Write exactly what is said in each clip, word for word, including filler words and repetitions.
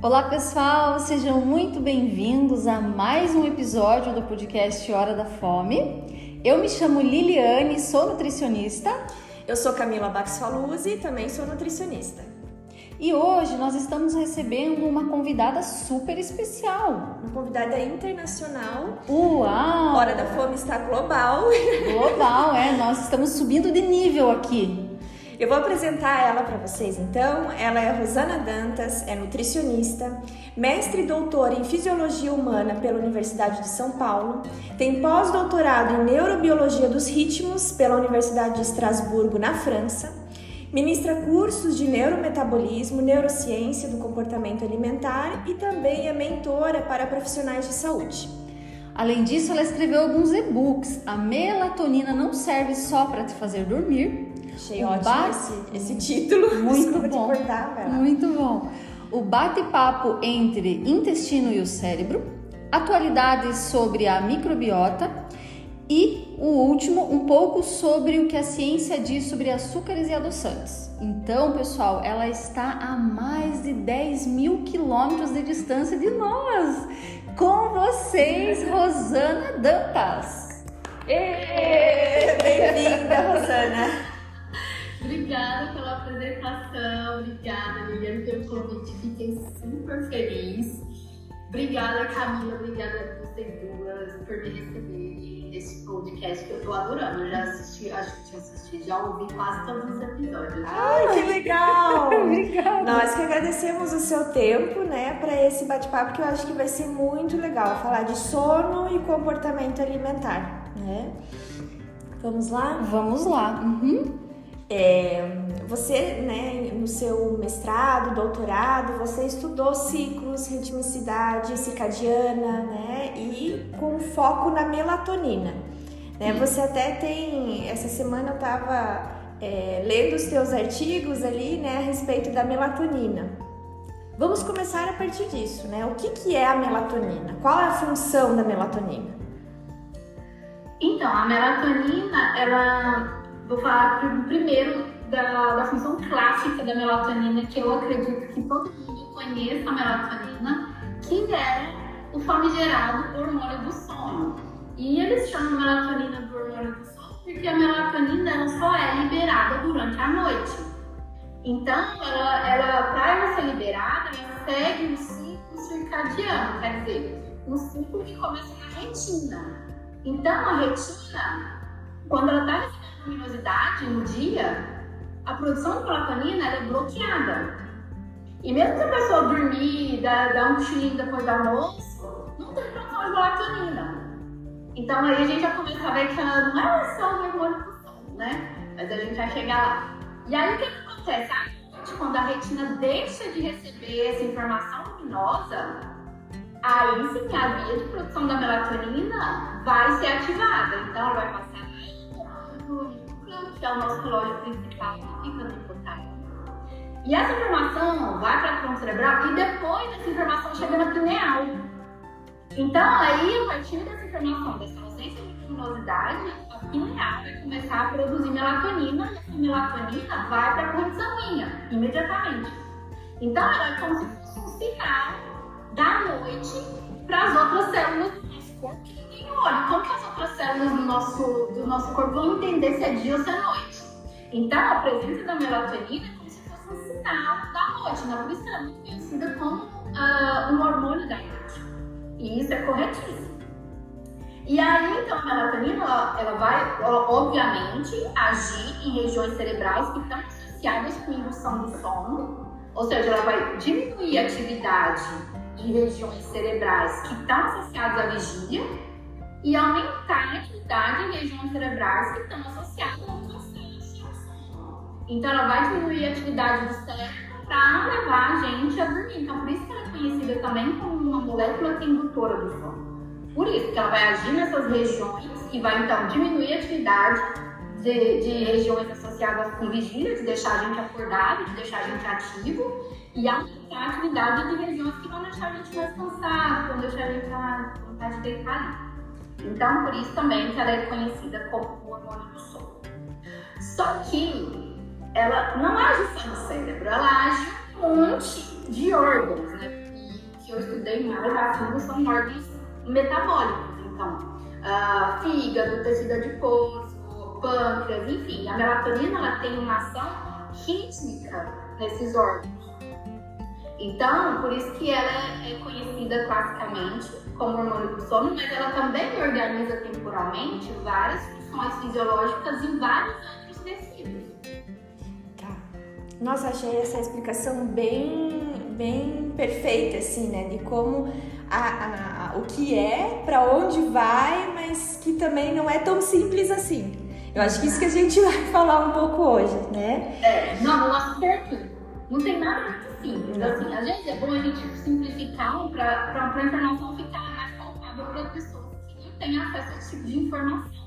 Olá pessoal, sejam muito bem-vindos a mais um episódio do podcast Hora da Fome. Eu me chamo Liliane, sou nutricionista. Eu sou Camila Bacsfalusi e também sou nutricionista. E hoje nós estamos recebendo uma convidada super especial. Uma convidada internacional. Uau! Hora da Fome está global. Global, é. Nós estamos subindo de nível aqui. Eu vou apresentar ela para vocês então. Ela é Rosana Dantas, é nutricionista, mestre e doutora em Fisiologia Humana pela Universidade de São Paulo, tem pós-doutorado em Neurobiologia dos Ritmos pela Universidade de Estrasburgo, na França, ministra cursos de neurometabolismo, neurociência do comportamento alimentar e também é mentora para profissionais de saúde. Além disso, ela escreveu alguns e-books. A melatonina não serve só para te fazer dormir. Achei ótimo ba... esse, esse título. Muito bom. Cortar, Muito bom. O bate-papo entre intestino e o cérebro, atualidades sobre a microbiota e o último, um pouco sobre o que a ciência diz sobre açúcares e adoçantes. Então, pessoal, ela está a mais de dez mil quilômetros de distância de nós. Com vocês, Rosana Dantas. Bem-vinda, Rosana. Obrigada pela apresentação, obrigada, Liliane, pelo convite, fiquei super feliz. Obrigada, Camila, obrigada a vocês duas por me receberem nesse podcast que eu tô adorando. Eu já assisti, acho que já assisti, já ouvi quase todos os episódios. Ai, ah, que legal! Obrigada! Nós que agradecemos o seu tempo, né, para esse bate-papo que eu acho que vai ser muito legal, falar de sono e comportamento alimentar, né? Vamos lá? Vamos lá! Uhum. É, você, né, no seu mestrado, doutorado, você estudou ciclos, ritmicidade circadiana, né, e com foco na melatonina, né? Você até tem, essa semana eu estava é, lendo os teus artigos ali, né, a respeito da melatonina. Vamos começar a partir disso, né? O que que é a melatonina? Qual é a função da melatonina? Então, a melatonina, ela... Vou falar primeiro da, da função clássica da melatonina, que eu acredito que todo mundo conheça a melatonina, que é o famigerado hormônio do sono. E eles chamam melatonina do hormônio do sono porque a melatonina ela só é liberada durante a noite. Então, ela, ela para ela ser liberada, ela segue um ciclo circadiano, quer dizer, um ciclo que começa na retina. Então, a retina, quando ela está luminosidade no dia, a produção de melatonina é bloqueada. E mesmo que a pessoa dormir, dar, dar um cochilinho depois do almoço, não tem produção de melatonina. Então aí a gente já começa a ver que ela não é só o hormônio do sono, né? Mas a gente vai chegar lá. E aí o que acontece? À noite, quando a retina deixa de receber essa informação luminosa, aí sim a via de produção da melatonina vai ser ativada. Então ela vai passar que é o nosso relógio principal, que fica no hipotálamo. E essa informação vai para a tronco cerebral e depois essa informação chega na pineal. Então, aí, a partir dessa informação, dessa ausência de luminosidade, a pineal vai começar a produzir melatonina e essa melatonina vai para a corrente sanguínea, imediatamente. Então, ela é como se fosse um sinal da noite para as outras células do nosso corpo. Olha, como que as outras células do nosso, do nosso corpo vão entender se é dia ou se é noite? Então, a presença da melatonina é como se fosse um sinal da noite, né? Por isso que ela é muito conhecida como uh, um hormônio da noite. E isso é corretíssimo. E aí, então, a melatonina, ela, ela vai, ela, obviamente, agir em regiões cerebrais que estão associadas com indução do sono, ou seja, ela vai diminuir a atividade em regiões cerebrais que estão associadas à vigília, e aumentar a atividade em regiões cerebrais que estão associadas ao cansaço. Então ela vai diminuir a atividade do cérebro para levar a gente a dormir. Então por isso que ela é conhecida também como uma molécula indutora do sono. Por isso que ela vai agir nessas regiões e vai então diminuir a atividade de, de regiões associadas com vigília, de deixar a gente acordado, de deixar a gente ativo, e aumentar a atividade de regiões que vão deixar a gente mais cansado, vão deixar a gente com vontade de deitar ali. Então, por isso também que ela é conhecida como o hormônio do sono. Só que ela não age só no cérebro, ela age um monte de órgãos, né? que eu estudei mais a fundo são órgãos metabólicos, então, uh, fígado, tecido adiposo, pâncreas, enfim, a melatonina ela tem uma ação rítmica nesses órgãos. Então, por isso que ela é conhecida classicamente como hormônio do sono, mas ela também organiza temporalmente várias funções fisiológicas em vários outros tecidos. Tá. Nossa, achei essa explicação bem, bem perfeita, assim, né? De como a, a, o que é, pra onde vai, mas que também não é tão simples assim. Eu acho que isso que a gente vai falar um pouco hoje, né? É, não, nosso perfil. Não tem nada muito simples, assim, às vezes é bom a gente simplificar para a informação ficar mais palpável para as pessoas que não têm acesso a esse tipo de informação.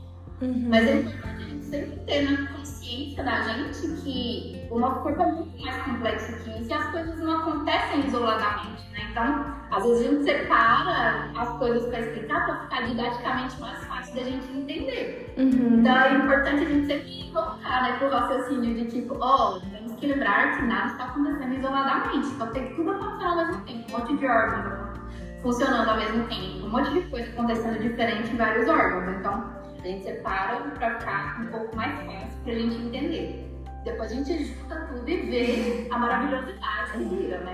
Uhum. Mas é importante a gente sempre ter na consciência da gente que o nosso corpo é muito mais complexo que isso e as coisas não acontecem isoladamente, né? Então, às vezes a gente separa as coisas para explicar para ficar didaticamente mais fácil da gente entender. Uhum. Então, é importante a gente sempre voltar, né, para o raciocínio de tipo, ó, oh, que lembrar que nada está acontecendo isoladamente, então tem tudo acontecendo ao mesmo tempo, um monte de órgãos funcionando ao mesmo tempo, um monte de coisa acontecendo diferente em vários órgãos, então a gente separa para ficar um pouco mais fácil para a gente entender. Depois a gente junta tudo e vê a maravilhosidade que vira, né?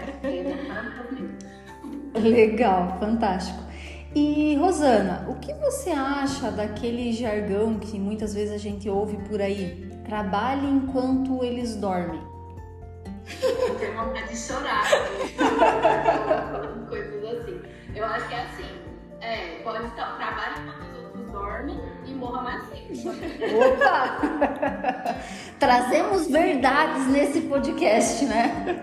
É legal, fantástico. E, Rosana, o que você acha daquele jargão que muitas vezes a gente ouve por aí? Trabalhe enquanto eles dormem. Eu tenho vontade de chorar. Coisas assim. Eu acho que é assim. É, pode estar trabalhe enquanto os outros dormem e morra mais cedo. Opa! Trazemos verdades nesse podcast, né?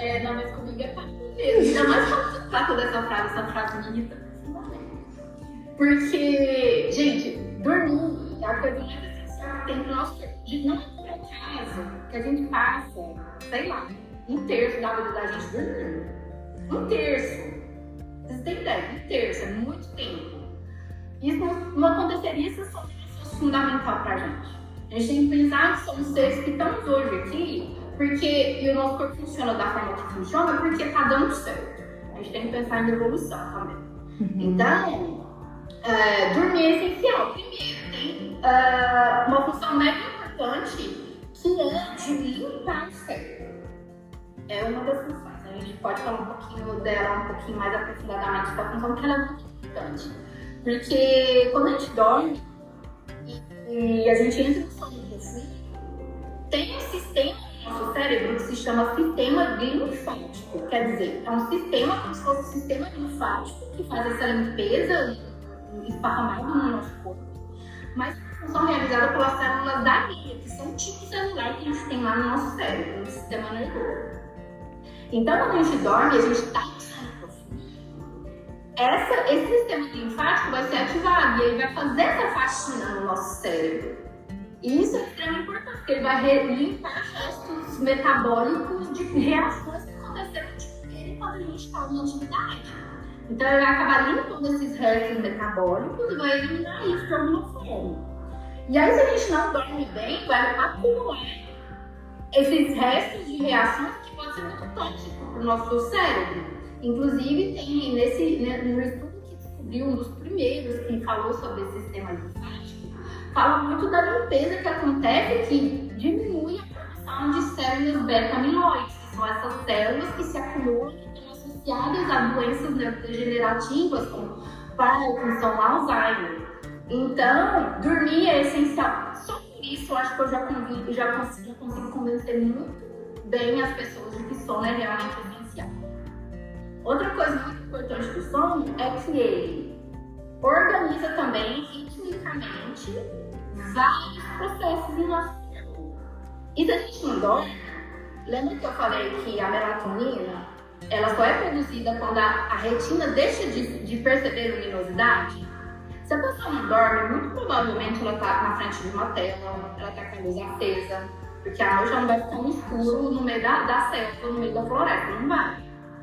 É, não, mas comigo é fácil mesmo. Ainda mais quando você trata dessa frase, essa frase me irrita. Porque, gente, dormir é a coisa mais essencial que tem pro nosso corpo. Não é por acaso que a gente passa, sei lá, um terço da vida da gente dormindo. Um terço. Vocês têm ideia? Um terço, é muito tempo. Isso não aconteceria se isso fosse fundamental pra gente. A gente tem que pensar que somos seres que estamos hoje aqui, porque e o nosso corpo funciona da forma que funciona, porque tá dando certo. A gente tem que pensar em evolução também. Então, Uh, dormir é essencial. Primeiro, tem uh, uma função mega importante que é de limpar o cérebro. É uma das funções. A gente pode falar um pouquinho dela, um pouquinho mais aprofundadamente da função, porque ela é muito importante. Porque quando a gente dorme e a gente entra no sono profundo, tem um sistema no nosso cérebro que se chama sistema linfático. Quer dizer, é um sistema como se fosse um sistema linfático que faz essa limpeza esparramado no nosso corpo, mas são realizadas pelas células da glia, que são um tipo celular que a gente tem lá no nosso cérebro, no sistema nervoso. Então, quando a gente dorme, a gente está no sono profundo. Essa, esse sistema linfático vai ser ativado e ele vai fazer essa faxina no nosso cérebro. E isso é extremamente importante, porque ele vai limpar restos metabólicos de reações que aconteceram no dia quando a gente está em atividade. Então, ele vai acabar limpando esses restos metabólicos e vai eliminar isso de alguma forma. E aí, se a gente não dorme bem, vai acumular esses restos de reações que podem ser muito tóxicos para o nosso cérebro. Inclusive, tem nesse, no estudo que descobriu, um dos primeiros que falou sobre esse sistema linfático, fala muito da limpeza que acontece, que diminui a produção de células beta-amiloides, que são essas células que se acumulam associadas a doenças neurodegenerativas como Parkinson, Alzheimer. Então, dormir é essencial. Só por isso eu acho que eu já, convido, já, consigo, já consigo convencer muito bem as pessoas de que sono é realmente essencial. Outra coisa muito importante do sono é que ele organiza também, ritmicamente, vários processos no nosso corpo. E se a gente não dorme, lembra que eu falei que a melatonina ela só é produzida quando a, a retina deixa de, de perceber luminosidade? Se a pessoa não dorme, muito provavelmente ela está na frente de uma tela, ela está com a luz acesa, porque a noite ela não vai ficar no escuro no meio da, da selva, no meio da floresta, não vai.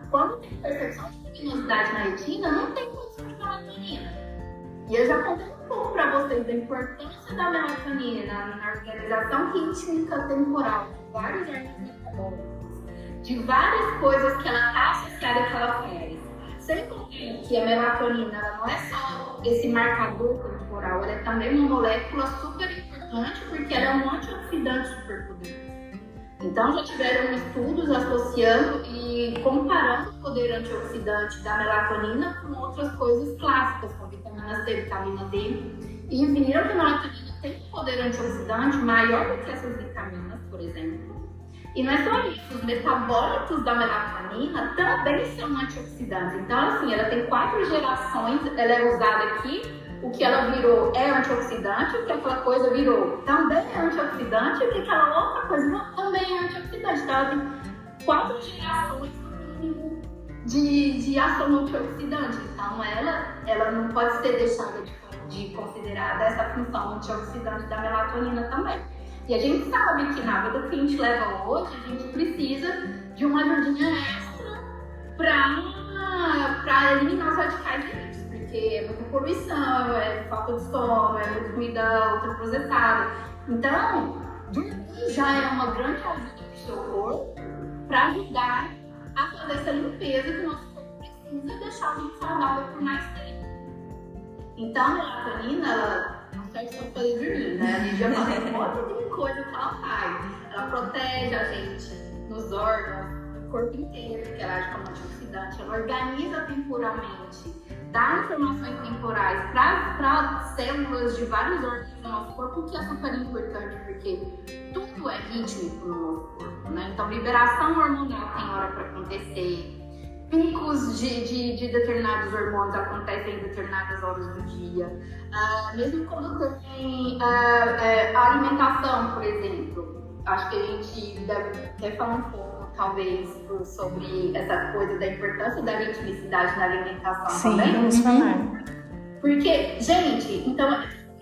Quando tem percepção de luminosidade na retina, não tem produção de melatonina. E eu já contei um pouco para vocês da importância da melatonina na, na organização rítmica temporal, vários órgãos metabólicos, de várias coisas que ela está associada que ela faz. Sem contar que a melatonina não é só esse marcador corporal, ela é também uma molécula super importante porque ela é um antioxidante super poderoso. Então já tiveram estudos associando e comparando o poder antioxidante da melatonina com outras coisas clássicas, como vitamina C, vitamina D, e viram que a melatonina tem um poder antioxidante maior do que essas vitaminas, por exemplo. E não é só isso, os metabólitos da melatonina também são antioxidantes. Então assim, ela tem quatro gerações, ela é usada aqui, o que ela virou é antioxidante, o que aquela coisa virou também é antioxidante, o que aquela outra coisa não, também é antioxidante. Então ela tem quatro gerações de, de ação antioxidante. Então ela, ela não pode ser deixada de, de considerada essa função antioxidante da melatonina também. E a gente sabe que na vida que a gente leva hoje, a gente precisa de uma ajudinha extra para eliminar os radicais livres, porque é muita poluição, é falta de sono, é muita comida ultraprocessada. Então, já é uma grande ajuda para o seu corpo para ajudar a fazer essa limpeza que o nosso corpo precisa deixar a gente saudável por mais tempo. Então, a melatonina, ela só pra ele dormir, né? A gente já faz um monte de coisa que ela faz. Ela protege a gente nos órgãos, no corpo inteiro, porque ela age como antioxidante, ela organiza temporalmente, dá informações temporais para células de vários órgãos do nosso corpo, o que é super importante, porque tudo é rítmico no nosso corpo, né? Então, liberação hormonal tem hora para acontecer. Picos de, de, de determinados hormônios acontecem em determinadas horas do dia. Ah, mesmo quando tem ah, é, a alimentação, por exemplo, acho que a gente deve até falar um pouco, talvez, sobre essa coisa da importância da ritmicidade na alimentação. Sim, também. Vamos falar. Porque, gente, então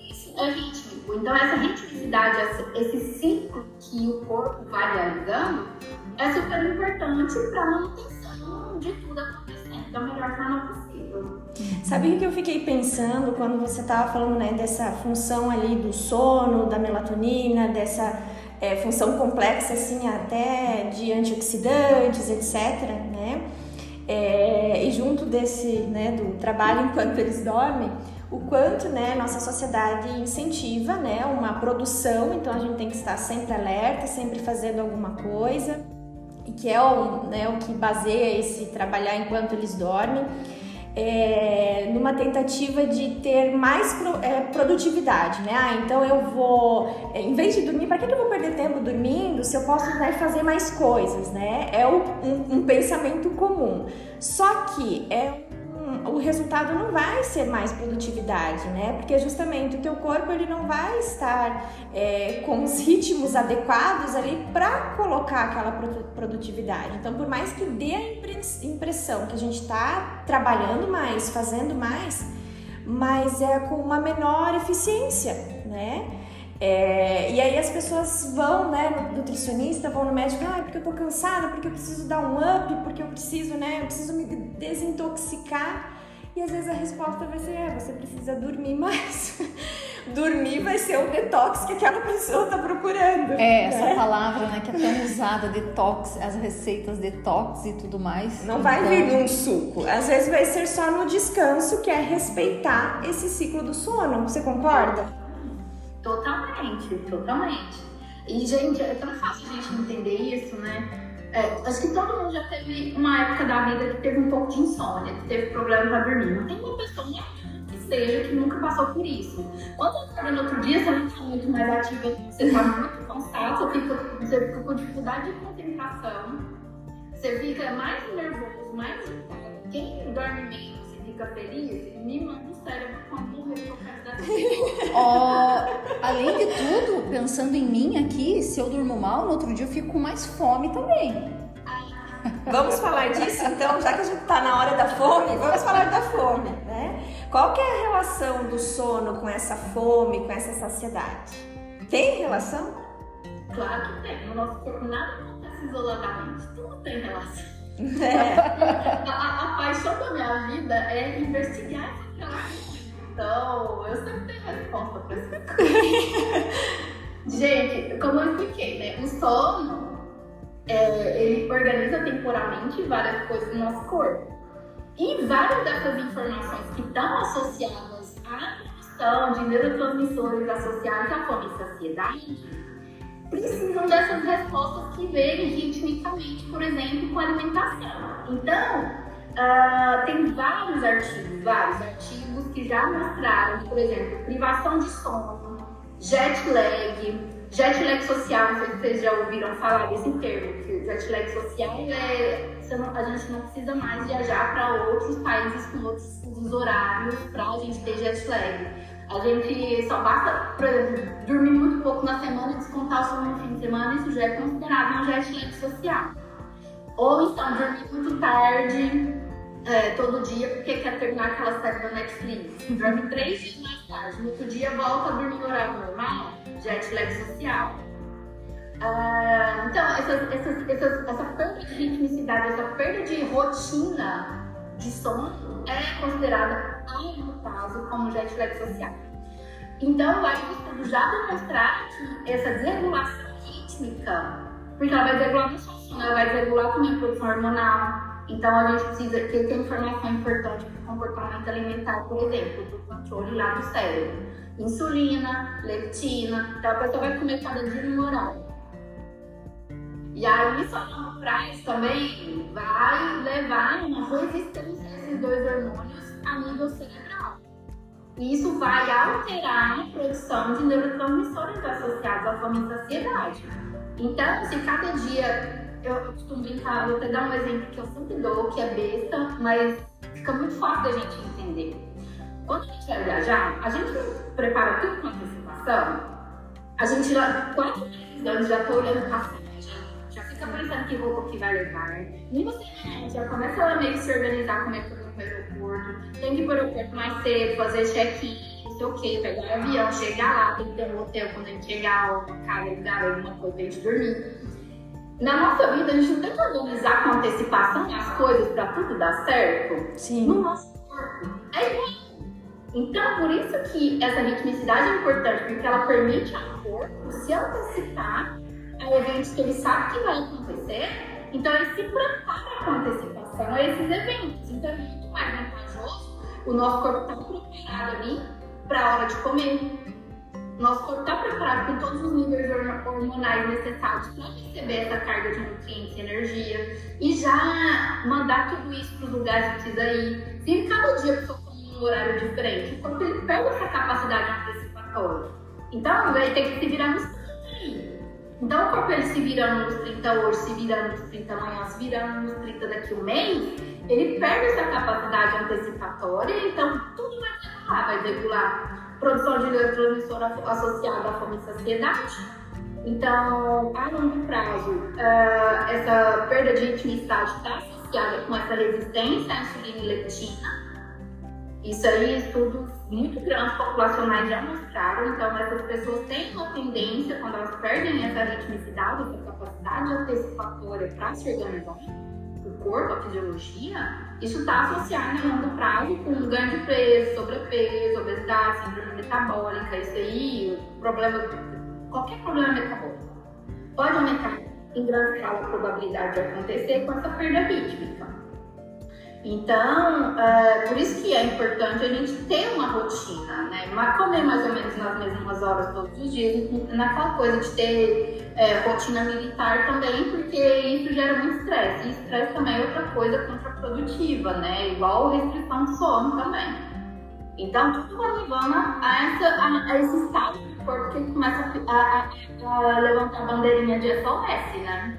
isso é rítmico. Então essa ritmicidade, esse ciclo que o corpo vai realizando, é super importante para a manutenção de tudo acontecendo da melhor forma possível. Sabe o que eu fiquei pensando quando você estava falando, né, dessa função ali do sono, da melatonina, dessa é, função complexa assim até de antioxidantes, etcétera, né? É, e junto desse, né, do trabalho enquanto eles dormem, o quanto, né, nossa sociedade incentiva, né, uma produção, então a gente tem que estar sempre alerta, sempre fazendo alguma coisa. Que é o, né, o que baseia esse trabalhar enquanto eles dormem, é, numa tentativa de ter mais pro, é, produtividade, né? Ah, então eu vou, em vez de dormir, para que eu vou perder tempo dormindo se eu posso, né, fazer mais coisas, né? É o, um, um pensamento comum. Só que é, um, o resultado não vai ser mais produtividade, né? Porque justamente o teu corpo ele não vai estar é, com os ritmos adequados ali para colocar aquela produtividade. produtividade. Então, por mais que dê a impressão que a gente está trabalhando mais, fazendo mais, mas é com uma menor eficiência, né? É, e aí as pessoas vão, né, no nutricionista, vão no médico, ah, porque eu tô cansada, porque eu preciso dar um up, porque eu preciso, né, eu preciso me desintoxicar. E às vezes a resposta vai ser, é, você precisa dormir mais. Dormir vai ser o detox que aquela pessoa tá procurando. É, né? Essa palavra, né, que é tão usada, detox, as receitas detox e tudo mais. Não vai vir de um suco. Às vezes vai ser só no descanso, que é respeitar esse ciclo do sono. Você concorda? Totalmente, totalmente. E, gente, é tão fácil a gente entender isso, né? É, acho que todo mundo já teve uma época da vida que teve um pouco de insônia, que teve problema pra dormir. Não tem uma pessoa que seja que nunca passou por isso. Quando você acorda no outro dia, você não está muito mais ativa, você está muito cansado, você fica, você fica com dificuldade de concentração, você fica mais nervoso, mais irritado. Quem dorme menos e fica feliz, me manda o cérebro com a morrer por causa da vida. Oh, além de tudo, pensando em mim aqui, se eu durmo mal, no outro dia eu fico com mais fome também. Vamos falar disso, então, já que a gente tá na hora da fome, vamos falar da fome, né? Qual que é a relação do sono com essa fome, com essa saciedade? Tem relação? Claro que tem. No nosso corpo nada acontece isoladamente, tudo tem relação. É. A, a, a paixão da minha vida é investigar essa relação. Então, eu sempre tenho resposta pra isso. Gente, como eu expliquei, né? O sono, é, ele organiza temporalmente várias coisas no nosso corpo. E várias dessas informações que estão associadas à questão de neurotransmissores associados à fome e saciedade precisam dessas respostas que vêm ritmicamente, por exemplo, com a alimentação. Então, uh, tem vários artigos, vários artigos que já mostraram, por exemplo, privação de sono, jet lag, jet lag social, não sei se vocês já ouviram falar desse termo, que o jet lag social é, não, a gente não precisa mais viajar para outros países com outros fusos horários para a gente ter jet lag. A gente só basta, por exemplo, dormir muito pouco na semana e descontar o sono no fim de semana, isso já é considerado um jet lag social. Ou então, dormir muito tarde é, todo dia porque quer terminar aquela série da Netflix. Dorme três dias mais tarde, no outro dia volta a dormir no horário normal, jet lag social. Ah, então, essas, essas, essas, essa perda de ritmicidade, essa perda de rotina de sono é considerada, a longo prazo, como jet lag social. Então, vários estudos já demonstraram que essa desregulação rítmica, porque ela vai desregular não só o sono, ela vai desregular também a produção hormonal. Então, a gente precisa ter, ter informação importante para o comportamento alimentar, por exemplo, do controle lá do cérebro. Insulina, leptina, então a pessoa vai comer cada dia no horário. E aí, só no prazo também vai levar uma resistência a esses dois hormônios a nível cerebral. E isso vai alterar a produção de neurotransmissores associados à fome e saciedade. Então, se cada dia, eu costumo brincar, vou até dar um exemplo que eu sempre dou, que é besta, mas fica muito fácil da gente entender. Quando a gente vai viajar, a gente prepara tudo com antecipação, a gente já, quatro meses antes, já está olhando passagem, fica pensando que roupa que vai levar, nem você já começa a meio que se organizar como é que vai para o aeroporto, tem que ir para o aeroporto mais cedo, fazer check-in, não sei o que, pegar um avião, chegar lá, tem que ter um hotel quando a gente chegar, ou uma casa, lugar, alguma coisa pra gente dormir. Na nossa vida, a gente não tem que organizar com antecipação as coisas para tudo dar certo. Sim. No nosso corpo é igual. Então, por isso que essa ritmicidade é importante, porque ela permite ao corpo se antecipar a eventos que ele sabe que vai acontecer, então ele se prepara com antecipação a esses eventos. Então é muito mais vantajoso, o nosso corpo está preparado ali para a hora de comer. O nosso corpo está preparado com todos os níveis hormonais necessários para receber essa carga de nutrientes e energia e já mandar tudo isso para os lugares que precisa ir. Se cada dia a pessoa come um horário diferente, o corpo ele perde essa capacidade antecipatória. Então ele tem que se virar nos trinta. Então, o corpo ele se virando nos trinta hoje, se virando nos trinta amanhã, se virando nos trinta daqui a um mês, ele perde essa capacidade antecipatória, então tudo vai regular, vai regular produção de neurotransmissor associada à fome e saciedade. Então, a longo prazo, uh, essa perda de ritmicidade está associada com essa resistência à insulina e leptina. Isso aí, estudos muito grandes, populacionais já mostraram, então essas pessoas têm uma tendência, quando elas perdem essa ritmicidade, essa capacidade antecipatória para se organizar o corpo, a fisiologia, isso está associado a longo prazo com ganho de peso, sobrepeso, obesidade, síndrome metabólica, isso aí, problema, qualquer problema metabólico, pode aumentar em grande escala a probabilidade de acontecer com essa perda rítmica. Então, uh, por isso que é importante a gente ter uma rotina, né? Mas comer mais ou menos nas mesmas horas todos os dias, naquela coisa de ter é, rotina militar também, porque isso gera muito estresse. E estresse também é outra coisa contraprodutiva, né? Igual restrição de sono também. Então, tudo vai levando a, essa, a, a esse estado do corpo que começa a, a, a levantar a bandeirinha de S O S, né?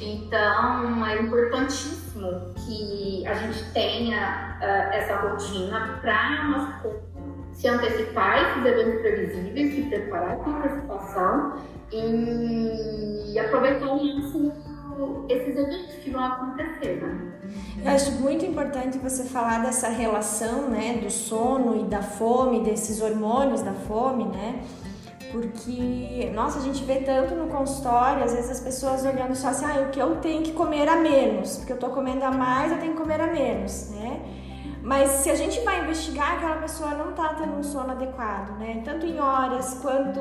Então, é importantíssimo que a gente tenha uh, essa rotina para nosso corpo se antecipar esses eventos previsíveis, se preparar com antecipação e aproveitar o máximo esses eventos que vão acontecer, né? Eu acho muito importante você falar dessa relação, né, do sono e da fome, desses hormônios da fome, né? Porque, nossa, a gente vê tanto no consultório, às vezes as pessoas olhando só assim, ah, o que eu tenho que comer a menos, porque eu tô comendo a mais, eu tenho que comer a menos, né? Mas se a gente vai investigar, aquela pessoa não tá tendo um sono adequado, né? Tanto em horas, quanto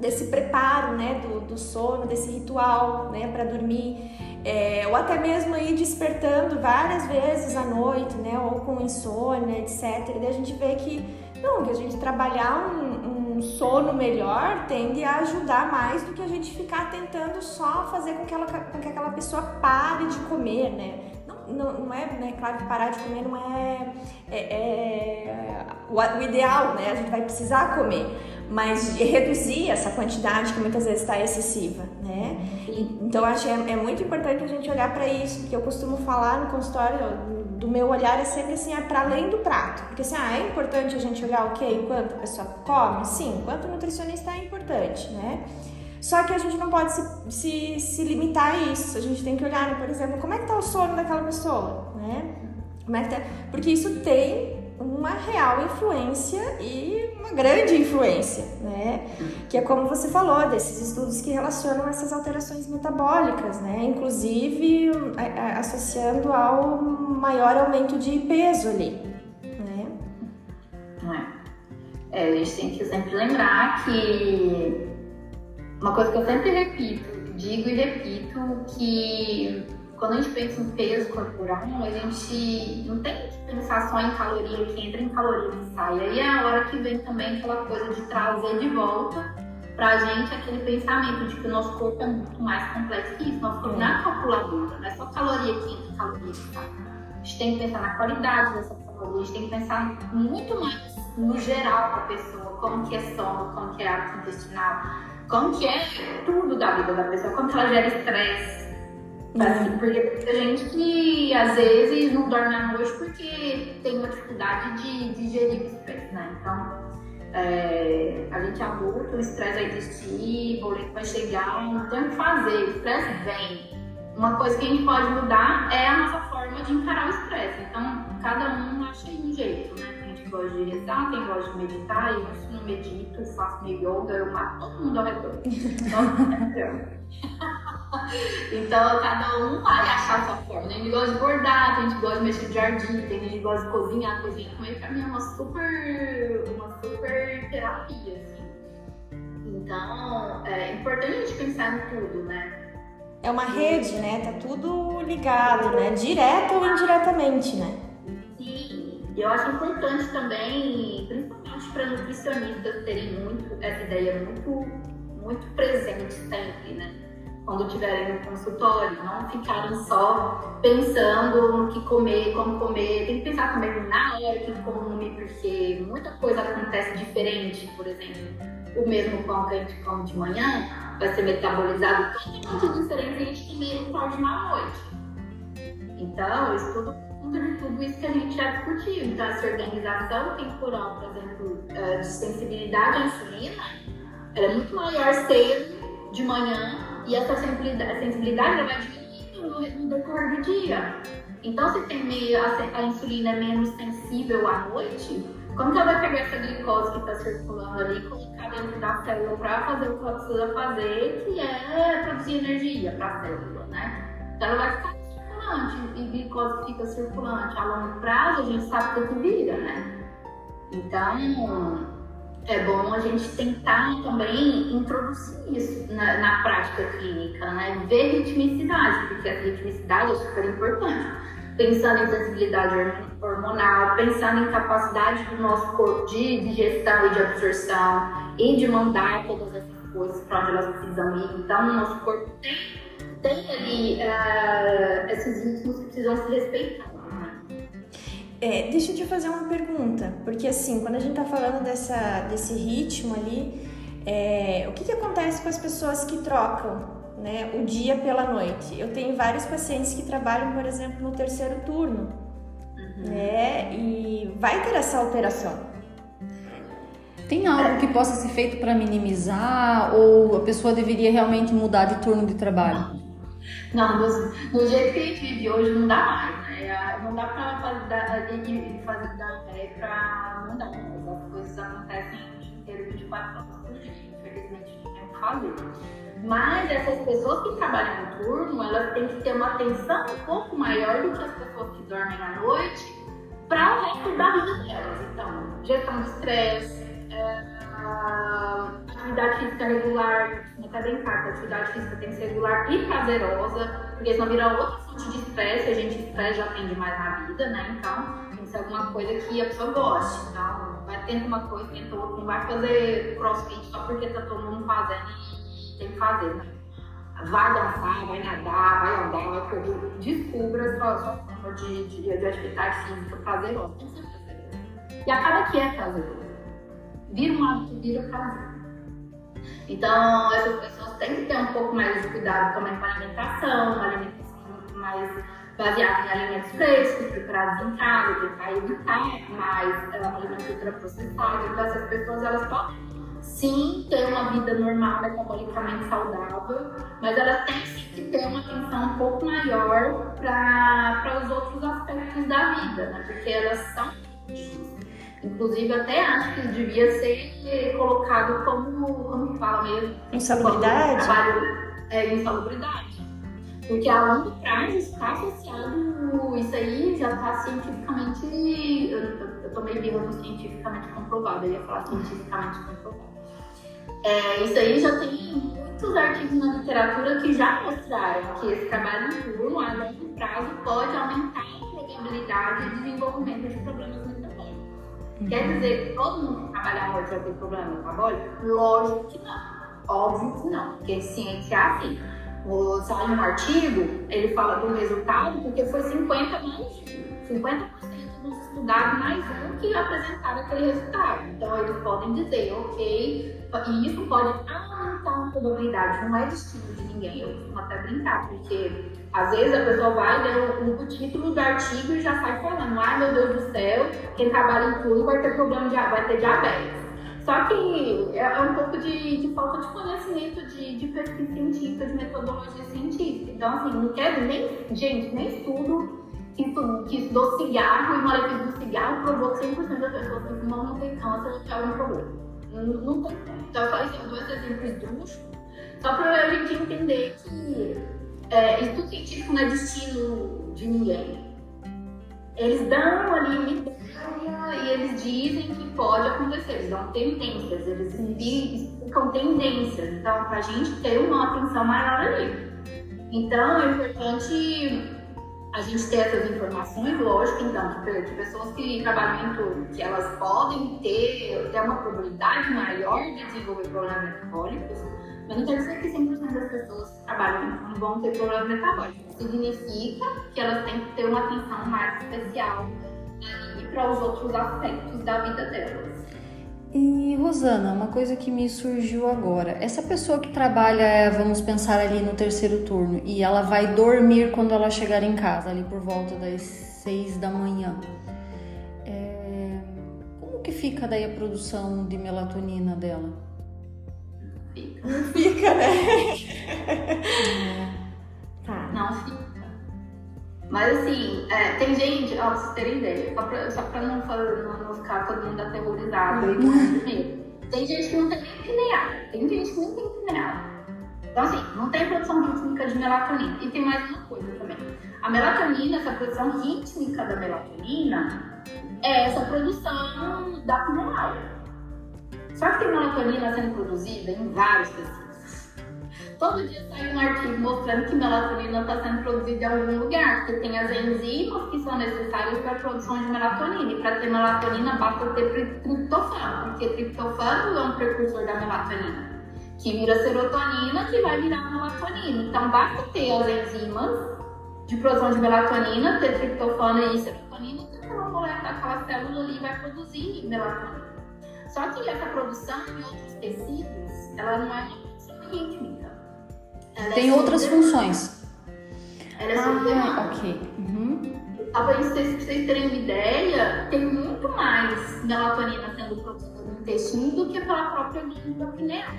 desse preparo, né, do, do sono, desse ritual, né, para dormir, é, ou até mesmo ir despertando várias vezes à noite, né, ou com insônia, etcétera. E daí a gente vê que, não, que a gente trabalhar um, um sono melhor tende a ajudar mais do que a gente ficar tentando só fazer com que, ela, com que aquela pessoa pare de comer, né? Não, não é, né, claro que parar de comer não é, é, é o, o ideal, né? A gente vai precisar comer, mas reduzir essa quantidade que muitas vezes está excessiva, né? Então, acho que é, é muito importante a gente olhar para isso, que eu costumo falar no consultório, do meu olhar é sempre assim, é para além do prato, porque assim, ah, é importante a gente olhar o que, enquanto a pessoa come, sim, enquanto o nutricionista é importante, né? Só que a gente não pode se, se, se limitar a isso. A gente tem que olhar, por exemplo, como é que está o sono daquela pessoa, né? Como é que tá? Porque isso tem uma real influência e uma grande influência, né? Que é como você falou, desses estudos que relacionam essas alterações metabólicas, né? Inclusive a, a, associando ao maior aumento de peso ali, né? Não é? É, a gente tem que sempre lembrar que uma coisa que eu sempre repito, digo e repito, que quando a gente pensa em peso corporal, a gente não tem que pensar só em caloria, que entra em caloria e sai. Aí é a hora que vem também aquela coisa de trazer de volta pra gente aquele pensamento de que o nosso corpo é muito mais complexo que isso. Nosso corpo não é calculadora, não é só caloria que entra em caloria e sai. A gente tem que pensar na qualidade dessa caloria, a gente tem que pensar muito mais no geral pra pessoa, como que é sono, como que é hábito intestinal, como que é tudo da vida da pessoa, como que ela gera estresse, assim, porque tem gente que às vezes não dorme à noite porque tem uma dificuldade de digerir o estresse, né? Então, é, a gente adulta, o estresse vai existir, o boleto vai chegar, não tem o que fazer, o estresse vem. Uma coisa que a gente pode mudar é a nossa forma de encarar o estresse, então cada um acha aí um jeito, né? Gosto de rezar, quem gosta de meditar, eu se não medito, faço meu yoga, eu mato todo mundo ao redor. Então cada um vai achar a sua forma. Tem gente que gosta de bordar, tem gente que gosta de mexer no jardim, tem gente que gosta de cozinhar, cozinhar comer pra mim é uma super, uma super terapia, assim. Então é importante a gente pensar em tudo, né? É uma rede, né? Tá tudo ligado, né? Direta ou indiretamente, né? E eu acho importante também, principalmente para nutricionistas terem muito essa ideia muito, muito presente sempre, né? Quando estiverem no consultório, não ficarem só pensando no que comer, como comer. Tem que pensar também na hora que come, porque muita coisa acontece diferente. Por exemplo, o mesmo pão que a gente come de manhã vai ser metabolizado totalmente diferente se a gente comer um pão de uma noite. Então, isso tudo de tudo isso que a gente já discutiu. Então, essa organização temporal, por exemplo, de sensibilidade à insulina, ela é muito maior cedo, de manhã, e essa sensibilidade, sensibilidade ela vai diminuindo no decorrer do dia. Então, se tem meio, a, a insulina é menos sensível à noite, como que ela vai pegar essa glicose que está circulando ali e colocar dentro da célula para fazer o que ela precisa fazer, que é produzir energia para a célula, né? Então, ela vai ficar e glicose fica circulante a longo prazo, a gente sabe que vira, né? Então, é bom a gente tentar também introduzir isso na, na prática clínica, né? Ver ritmicidade, porque a ritmicidade é super importante. Pensando em sensibilidade hormonal, pensando em capacidade do nosso corpo de digestão e de absorção e de mandar todas essas coisas para onde elas precisam ir. Então, o nosso corpo tem tem ali uh, esses ritmos que precisam se respeitar. É, deixa eu te fazer uma pergunta, porque assim, quando a gente tá falando dessa, desse ritmo ali, é, o que que acontece com as pessoas que trocam, né, o dia pela noite? Eu tenho vários pacientes que trabalham, por exemplo, no terceiro turno, uhum. né, e vai ter essa alteração. Tem algo que possa ser feito para minimizar ou a pessoa deveria realmente mudar de turno de trabalho? Não, do jeito que a gente vive hoje não dá mais, né? Não dá para fazer, fazer dar é para mudar, as coisas acontecem o dia inteiro, vinte e quatro horas por dia, infelizmente não tem o que fazer. Mas essas pessoas que trabalham no turno, elas têm que ter uma atenção um pouco maior do que as pessoas que dormem à noite para o resto da vida delas. Então, gestão de estresse, Uh, atividade física regular, cadê em casa? A atividade física tem que ser regular e prazerosa, porque senão vira outra fonte de estresse, a gente estresse já tem demais na vida, né? Então, tem que ser alguma coisa que a pessoa goste, então não vai tentar uma coisa, tenta outra, não vai fazer crossfit só porque tá todo mundo fazendo e tem que fazer, né? Vai dançar, vai nadar, vai andar, vai correr, descubra sua, sua forma de, de, de atividade física prazerosa. E acaba que é prazeroso. Vira um hábito, vira prazer. Então, essas pessoas têm que ter um pouco mais de cuidado também com a alimentação, uma alimentação mais baseada em alimentos frescos, preparados em casa, tentar evitar mais é, alimentos ultraprocessados. Então, essas pessoas, elas podem sim ter uma vida normal, metabolicamente saudável, mas elas têm sim que ter uma atenção um pouco maior para os outros aspectos da vida, né? Porque elas são úteis. Inclusive, até acho que devia ser colocado como, como fala mesmo, insalubridade. É, insalubridade. Porque a longo prazo está associado, isso aí já está cientificamente, eu, eu tomei birra cientificamente comprovado, eu ia falar cientificamente comprovado. É, isso aí já tem muitos artigos na literatura que já mostraram que esse trabalho em turno a longo prazo pode aumentar a probabilidade de desenvolvimento de problemas metabólicos. Uhum. Quer dizer que todo mundo que trabalha hoje vai ter problema metabólico? Lógico que não, óbvio que não, porque ciência é assim. Sai um artigo, ele fala do resultado, porque foi cinquenta mais cinquenta por cento dos estudados mais um que apresentaram aquele resultado. Então eles podem dizer, ok, e isso pode aumentar a probabilidade, não é destino de ninguém. Eu costumo até brincar, porque às vezes a pessoa vai ler o título do artigo e já sai falando, ai meu Deus do céu, quem trabalha em tudo vai ter problema de vai ter diabetes. Só que é um pouco de, de falta de conhecimento de, de pesquisa científica, de metodologia científica. Então, assim, não quero nem, gente, nem estudo que, estudo, que estudou cigarro e moléculas do cigarro provou que cem por cento das pessoas que fumam não tem câncer, não é um problema. Não, não tem. Então, só esses dois exemplos drúxulos, só para a gente entender que é, estudo científico não é destino de ninguém. Eles dão ali, e eles dizem que pode acontecer, eles dão tendências, eles explicam tendências, então para a gente ter uma atenção maior ali. Então é importante a gente ter essas informações, lógico, então, de pessoas que trabalham em turno, que elas podem ter, ter uma probabilidade maior de desenvolver problemas metabólicos, mas não quer dizer que cem por cento das pessoas que trabalham em turno vão ter problemas metabólicos. Significa que elas têm que ter uma atenção mais especial para os outros aspectos da vida delas. E, Rosana, uma coisa que me surgiu agora. Essa pessoa que trabalha, vamos pensar ali no terceiro turno, e ela vai dormir quando ela chegar em casa, ali por volta das seis da manhã. É... Como que fica daí a produção de melatonina dela? Não fica. Não fica, né? É. Tá. Não fica. Mas assim, é, tem gente, ó, pra vocês terem ideia, só pra, só pra não, não, não ficar todo mundo aterrorizado e com medo. Tem gente que não tem nem pineal, tem gente que não tem pineal. Então assim, não tem produção rítmica de melatonina. E tem mais uma coisa também. A melatonina, essa produção rítmica da melatonina, é essa produção da pineal. Só que tem melatonina sendo produzida em vários tecidos. Todo dia sai um artigo mostrando que melatonina está sendo produzida em algum lugar, porque tem as enzimas que são necessárias para a produção de melatonina. E para ter melatonina basta ter triptofano, porque triptofano é um precursor da melatonina, que vira serotonina, que vai virar melatonina. Então basta ter as enzimas de produção de melatonina, ter triptofano e serotonina, que aquela molécula, aquela célula ali vai produzir melatonina. Só que essa produção em outros tecidos, ela não é rítmica. Ela tem é outras funções. Ela é ah, ok. Uhum. Só para vocês, vocês terem uma ideia, tem muito mais melatonina sendo produzida no intestino do que pela própria glândula pineal.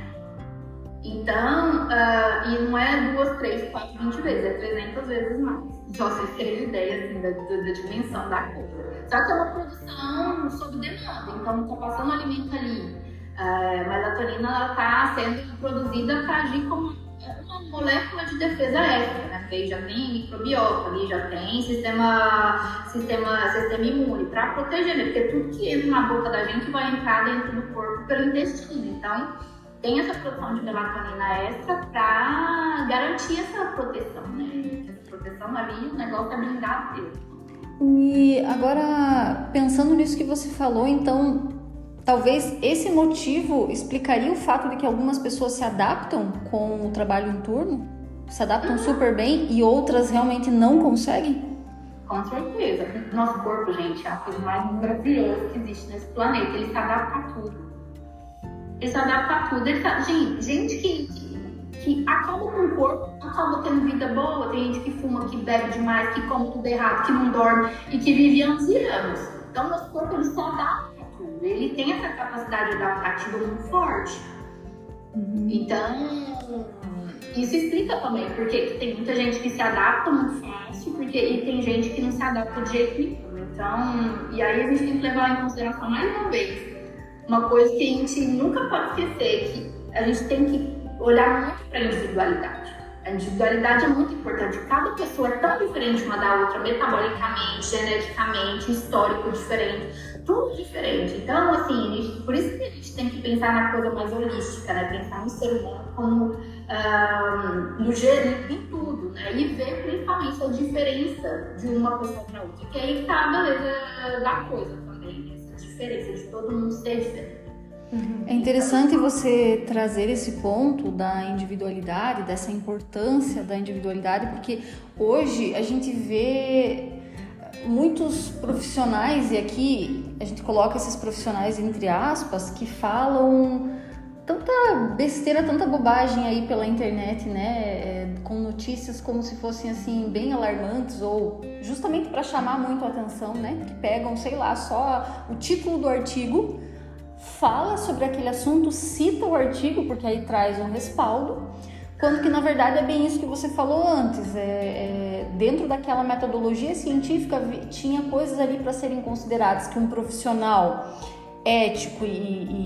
Então, uh, e não é duas, três, quatro, vinte vezes, é trezentas vezes mais. Só vocês terem ideia assim, da, da, da dimensão da coisa. Só que é uma produção sob demanda, então está passando alimento ali. Uh, a melatonina está sendo produzida para agir como uma molécula de defesa extra, né? Porque já tem microbiota, ali já tem sistema, sistema, sistema imune para proteger, né? Porque tudo que entra na boca da gente vai entrar dentro do corpo pelo intestino. Então, tem essa produção de melatonina extra para garantir essa proteção, né? Essa proteção ali, o negócio é blindado mesmo. E agora, pensando nisso que você falou, então, talvez esse motivo explicaria o fato de que algumas pessoas se adaptam com o trabalho em turno? Se adaptam uhum. super bem e outras realmente não conseguem? Com certeza. Nosso corpo, gente, é a coisa mais maravilhosa que existe nesse planeta. Ele se adapta a tudo. Ele se adapta a tudo. Ele se... Gente, gente que, que, que acaba com o corpo, acaba tendo vida boa. Tem gente que fuma, que bebe demais, que come tudo errado, que não dorme e que vive anos e anos. Então, nosso corpo, ele se adapta a tudo. Ele tem essa capacidade adaptativa muito forte. Uhum. Então... isso explica também, porque tem muita gente que se adapta muito fácil, porque, e tem gente que não se adapta de jeito nenhum. Então, e aí a gente tem que levar em consideração mais uma vez uma coisa que a gente nunca pode esquecer, que a gente tem que olhar muito para a individualidade. A individualidade é muito importante. Cada pessoa é tão diferente uma da outra, metabolicamente, geneticamente, histórico diferente, tudo diferente. Então, assim, gente, por isso que a gente tem que pensar na coisa mais holística, né? Pensar no ser humano como um, no gênero, em tudo, né? E ver principalmente a diferença de uma pessoa para outra, que aí tá a beleza da coisa também, essa diferença de todo mundo ser diferente. Uhum. É interessante você trazer esse ponto da individualidade, dessa importância da individualidade, porque hoje a gente vê muitos profissionais, e aqui a gente coloca esses profissionais entre aspas, que falam tanta besteira, tanta bobagem aí pela internet, né? Com notícias como se fossem assim bem alarmantes, ou justamente para chamar muito a atenção, né? Que pegam, sei lá, só o título do artigo, fala sobre aquele assunto, cita o artigo, porque aí traz um respaldo, quando que na verdade é bem isso que você falou antes, é, é, dentro daquela metodologia científica tinha coisas ali para serem consideradas, que um profissional ético e,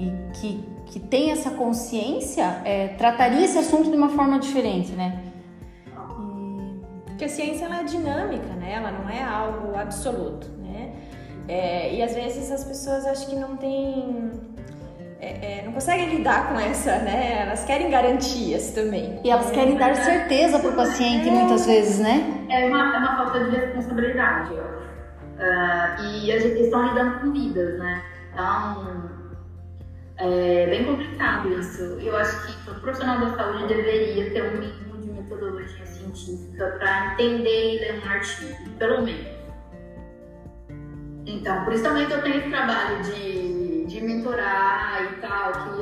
e que, que tem essa consciência é, trataria esse assunto de uma forma diferente, né? Porque a ciência, ela é dinâmica, né? Ela não é algo absoluto, né? É, e às vezes as pessoas acham que não tem, é, é, não conseguem lidar com essa, né? Elas querem garantias também. E elas querem é, dar certeza para o paciente é, muitas vezes, né? É uma, é uma falta de responsabilidade, ó. Uh, e a gente está lidando com vidas, né? Então, é bem complicado isso. Eu acho que todo profissional da saúde deveria ter um mínimo de metodologia científica para entender e ler um artigo, pelo menos. Então, por isso também que eu tenho esse trabalho de, de mentorar e tal, que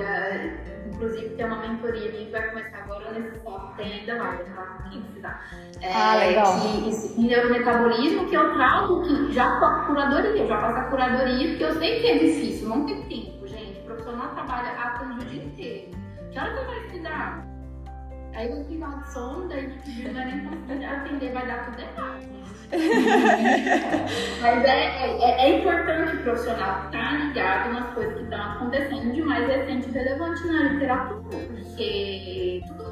inclusive tem uma mentoria minha que vai começar agora nesse foco, tem ainda mais, eu tava com quem precisar. É, ah, legal. Que, esse neurometabolismo que eu trago, que já com a curadoria, já faço a curadoria, porque eu sei que é difícil, não tem tempo, gente. O profissional trabalha a o dia inteiro. Que hora que eu vou estudar? Aí eu fico de sono, daí não vai nem conseguir atender, vai dar tudo errado. Mas é, é, é importante o profissional estar ligado nas coisas que estão acontecendo de mais recente e relevante na literatura, porque tudo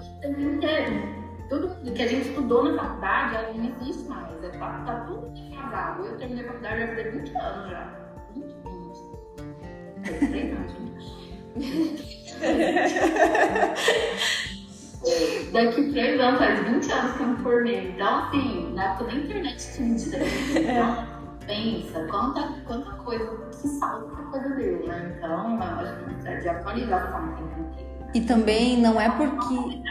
que, tudo que a gente estudou na faculdade, ela não existe mais, está tá tudo desfasado. Eu terminei a faculdade há vinte anos já, vinte, vinte, vinte, vinte. Daqui três anos, faz vinte anos que eu me formei. Então, assim, na toda a internet tinha vinte e três. Então, pensa, quanta, quanta coisa que salta pra coisa dele, né? Então, eu acho que precisa de atualização. E também não é porque...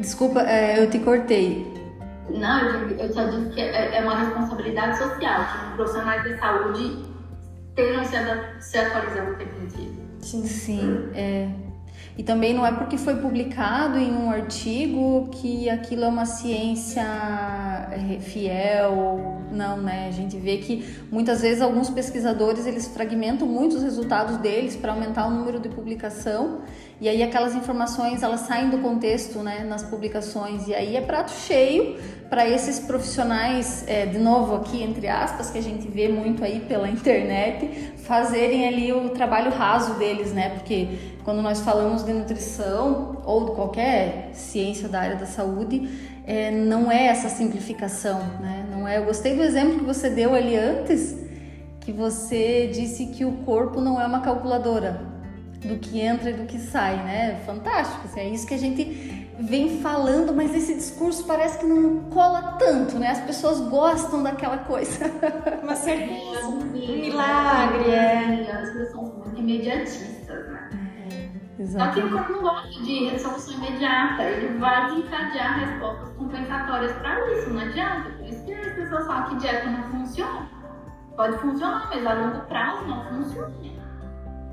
Desculpa, eu te cortei. Não, eu só disse que é uma responsabilidade social, que os profissionais de saúde tenham se atualizado o tempo inteiro. Sim, sim, é... E também não é porque foi publicado em um artigo que aquilo é uma ciência fiel, não, né? A gente vê que muitas vezes alguns pesquisadores, eles fragmentam muito os resultados deles para aumentar o número de publicação, e aí aquelas informações, elas saem do contexto, né, nas publicações, e aí é prato cheio para esses profissionais, é, de novo aqui, entre aspas, que a gente vê muito aí pela internet, fazerem ali o trabalho raso deles, né? Porque quando nós falamos de nutrição ou de qualquer ciência da área da saúde, é, não é essa simplificação, né? Não é. Eu gostei do exemplo que você deu ali antes, que você disse que o corpo não é uma calculadora. do que entra e do que sai, né? Fantástico, assim, é isso que a gente vem falando, mas esse discurso parece que não cola tanto, né? As pessoas gostam daquela coisa. Uma certeza, um milagre, é. As pessoas são muito imediatistas, né? É, exato. Só que o corpo não gosta de resolução imediata, ele vai desencadear respostas compensatórias para isso, não adianta. Por isso que as pessoas falam que dieta não funciona. Pode funcionar, mas a longo prazo não funciona.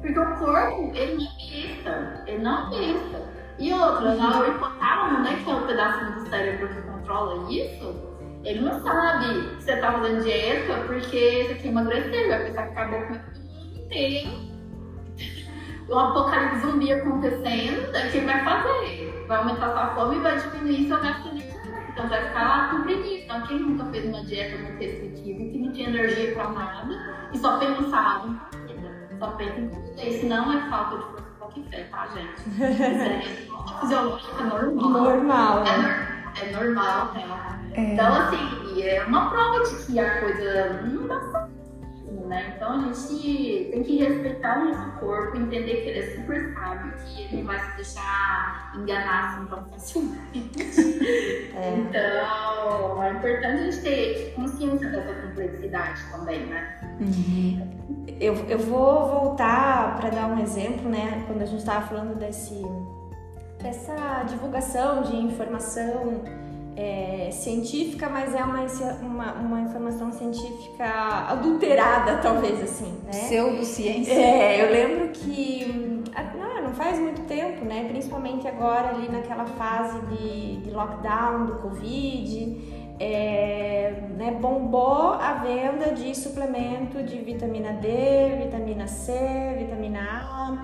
Porque o corpo, ele não é besta, ele não é besta. E outra, já o hipotálamo, né, que é o pedacinho do cérebro que controla isso, ele não sabe que você tá fazendo dieta porque você quer emagrecer, vai pensar que acabou com o mundo inteiro. O apocalipse zumbi acontecendo, daí o que ele vai fazer? Vai aumentar sua fome e vai diminuir seu gasto energético. Então vai ficar lá com preguiça. Então quem nunca fez uma dieta muito restritiva, que não tinha energia pra nada e só pensava, só pensa em comida. Isso não é falta de força qualquer fé, tá, gente? Isso é fisiológica normal. Normal. É, é normal, né? É. Então, assim, e é uma prova de que a coisa não dá certo, né? Então a gente tem que respeitar o nosso corpo, entender que ele é super sábio, que ele não vai se deixar enganar assim tão facilmente. É. Então, é importante a gente ter consciência dessa complexidade também, né? Uhum. Eu, eu vou voltar para dar um exemplo, né? Quando a gente estava falando desse, dessa divulgação de informação é, científica, mas é uma, uma, uma informação científica adulterada, talvez, assim, né? Pseudociência. É, eu lembro que não, não faz muito tempo, né? Principalmente agora ali naquela fase de, de lockdown, do Covid. É, né, bombou a venda de suplemento de vitamina D, vitamina C, vitamina A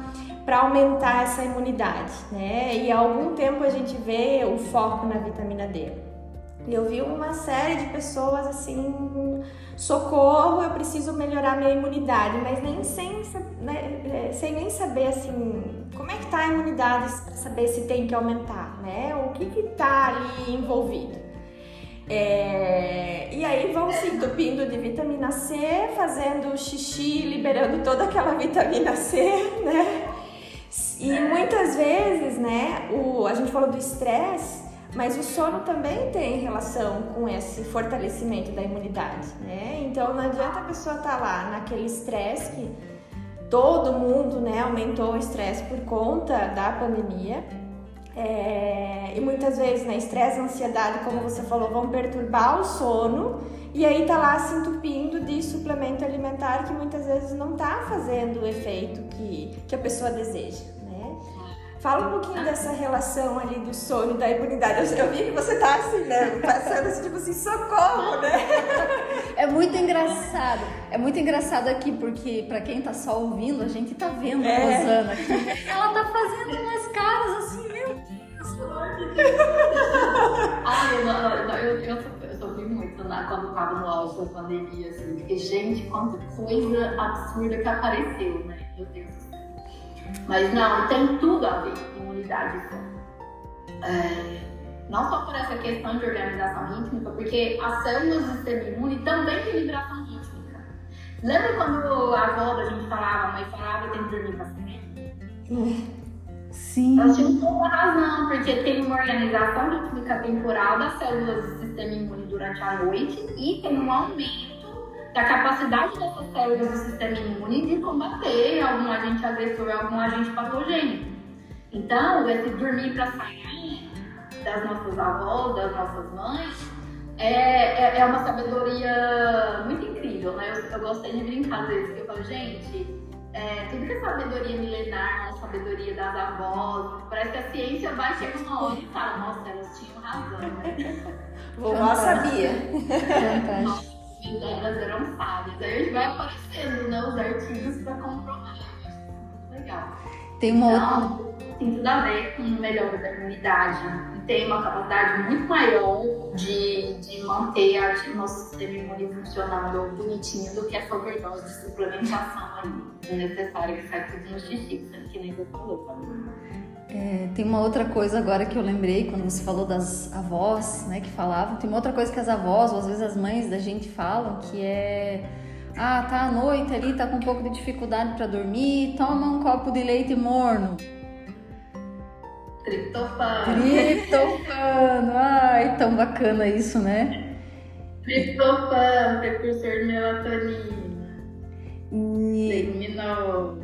para aumentar essa imunidade, né? E há algum tempo a gente vê o foco na vitamina D. Eu vi uma série de pessoas assim, socorro, eu preciso melhorar minha imunidade, mas nem sem, né, sem nem saber assim como é que tá a imunidade para saber se tem que aumentar, né? O que que tá ali envolvido? É... E aí vão se entupindo de vitamina C, fazendo xixi, liberando toda aquela vitamina C, né? E muitas vezes, né, o... a gente falou do estresse, mas o sono também tem relação com esse fortalecimento da imunidade, né? Então não adianta a pessoa estar lá naquele estresse que todo mundo, né, aumentou o estresse por conta da pandemia. É, e muitas vezes, né, estresse, ansiedade, como você falou, vão perturbar o sono e aí tá lá se entupindo de suplemento alimentar que muitas vezes não tá fazendo o efeito que, que a pessoa deseja, né? Fala um pouquinho dessa relação ali do sono e da imunidade. Eu vi que você tá assim, né, passando assim, tipo assim, socorro, né? É muito engraçado, é muito engraçado aqui, porque pra quem tá só ouvindo, a gente tá vendo é. a Rosana aqui. Ela tá fazendo umas caras assim, Ai, eu, não, eu, eu, eu sofri muito, né, quando estava no auge da pandemia, assim, porque, gente, quanta coisa absurda que apareceu, né? Meu Deus do céu. Mas não, tem tudo a ver com imunidade e sono. É, não só por essa questão de organização rítmica, porque as células do sistema imune também têm vibração rítmica. Lembra quando a avó da gente falava, a mãe falava, tem que dormir pra sempre? Sim. Elas tinham toda razão, porque tem uma organização rítmica temporal das células do sistema imune durante a noite e tem um aumento da capacidade dessas células do sistema imune de combater algum agente agressor, algum agente patogênico. Então, esse dormir para sair das nossas avós, das nossas mães, é, é, é uma sabedoria muito incrível, né? Eu, eu gostei de brincar às vezes, porque eu falo, gente. É, tudo que é sabedoria milenar, sabedoria das avós, parece que a ciência vai chegar uma hora e fala, nossa, elas tinham razão, né? Vovó sabia. Elas eram sábias. Aí a gente vai aparecendo, né, os artigos para comprovar. Legal. Tem uma então, outra. Tem tudo a ver com melhora da imunidade. Tem uma capacidade muito maior de, de manter o nosso sistema imune funcionando bonitinho do que essa overdose de suplementação desnecessária que sai tudo no xixi, que nem você falou. É, tem uma outra coisa agora que eu lembrei quando você falou das avós, né, que falavam. Tem uma outra coisa que as avós, ou às vezes as mães da gente falam, que é Ah, tá à noite ali, tá com um pouco de dificuldade para dormir, toma um copo de leite morno. Triptofano. Triptofano, ai, tão bacana isso, né? Triptofano, precursor de melatonina. E... Leguminosas.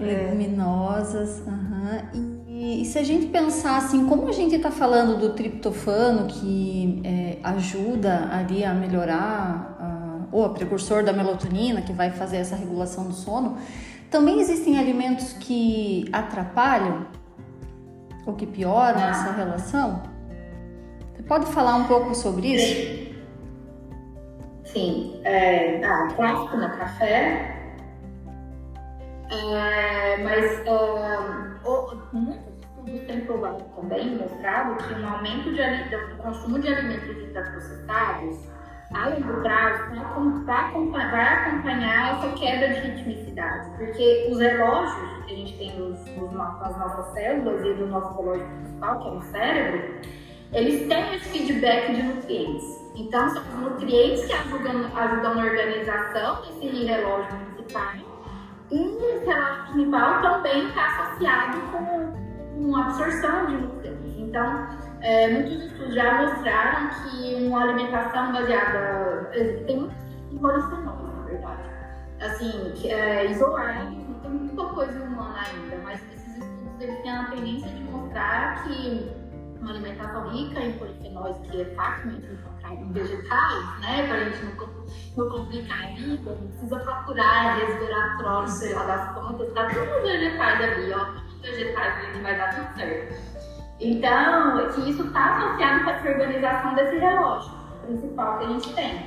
Leguminosas, aham. Uhum. E... E se a gente pensar assim, como a gente está falando do triptofano, que é, ajuda ali a melhorar, a, ou a precursor da melatonina, que vai fazer essa regulação do sono, também existem alimentos que atrapalham ou que pioram essa relação? Você pode falar um pouco sobre isso? Sim, é, ah, clássico no café, é, mas é, o, tem provado também, mostrado, que um aumento do consumo de alimentos ultraprocessados, a longo prazo, vai acompanhar essa queda de ritmicidade, porque os relógios que a gente tem nos, nos, nas nossas células e do nosso relógio principal, que é o cérebro, eles têm esse feedback de nutrientes. Então, são os nutrientes que ajudam, ajudam na organização desse relógio principal, e esse relógio principal também está associado com uma absorção de nutrientes. Então, é, muitos estudos já mostraram que uma alimentação baseada... Tem muitos evolucionários, na verdade. Assim, é, isolar, não tem muita coisa humana ainda, mas esses estudos eles têm a tendência de mostrar que uma alimentação rica em polifenóis, que é facilmente encontrada em vegetais, né, para a gente não, não complicar a vida, não precisa procurar resveratrol, sei lá, das contas, tá tudo vegetais ali, ó. Vegetais, ele vai dar tudo certo. Então, que isso está associado com essa organização desse relógio principal que a gente tem.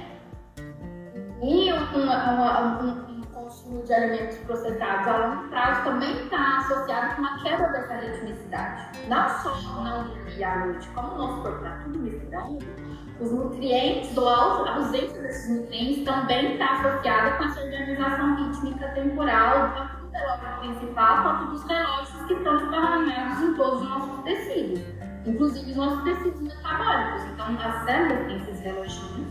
E um consumo de alimentos processados a longo prazo também está associado com uma quebra dessa ritmicidade. Não só não dormir à noite, como o nosso corpo está tudo misturado, os nutrientes ou a ausência desses nutrientes também está associada com essa organização rítmica temporal relógio principal, quanto dos relógios que estão desparramados em todos os nossos tecidos, inclusive os nossos tecidos metabólicos. Então, as células têm esses reloginhos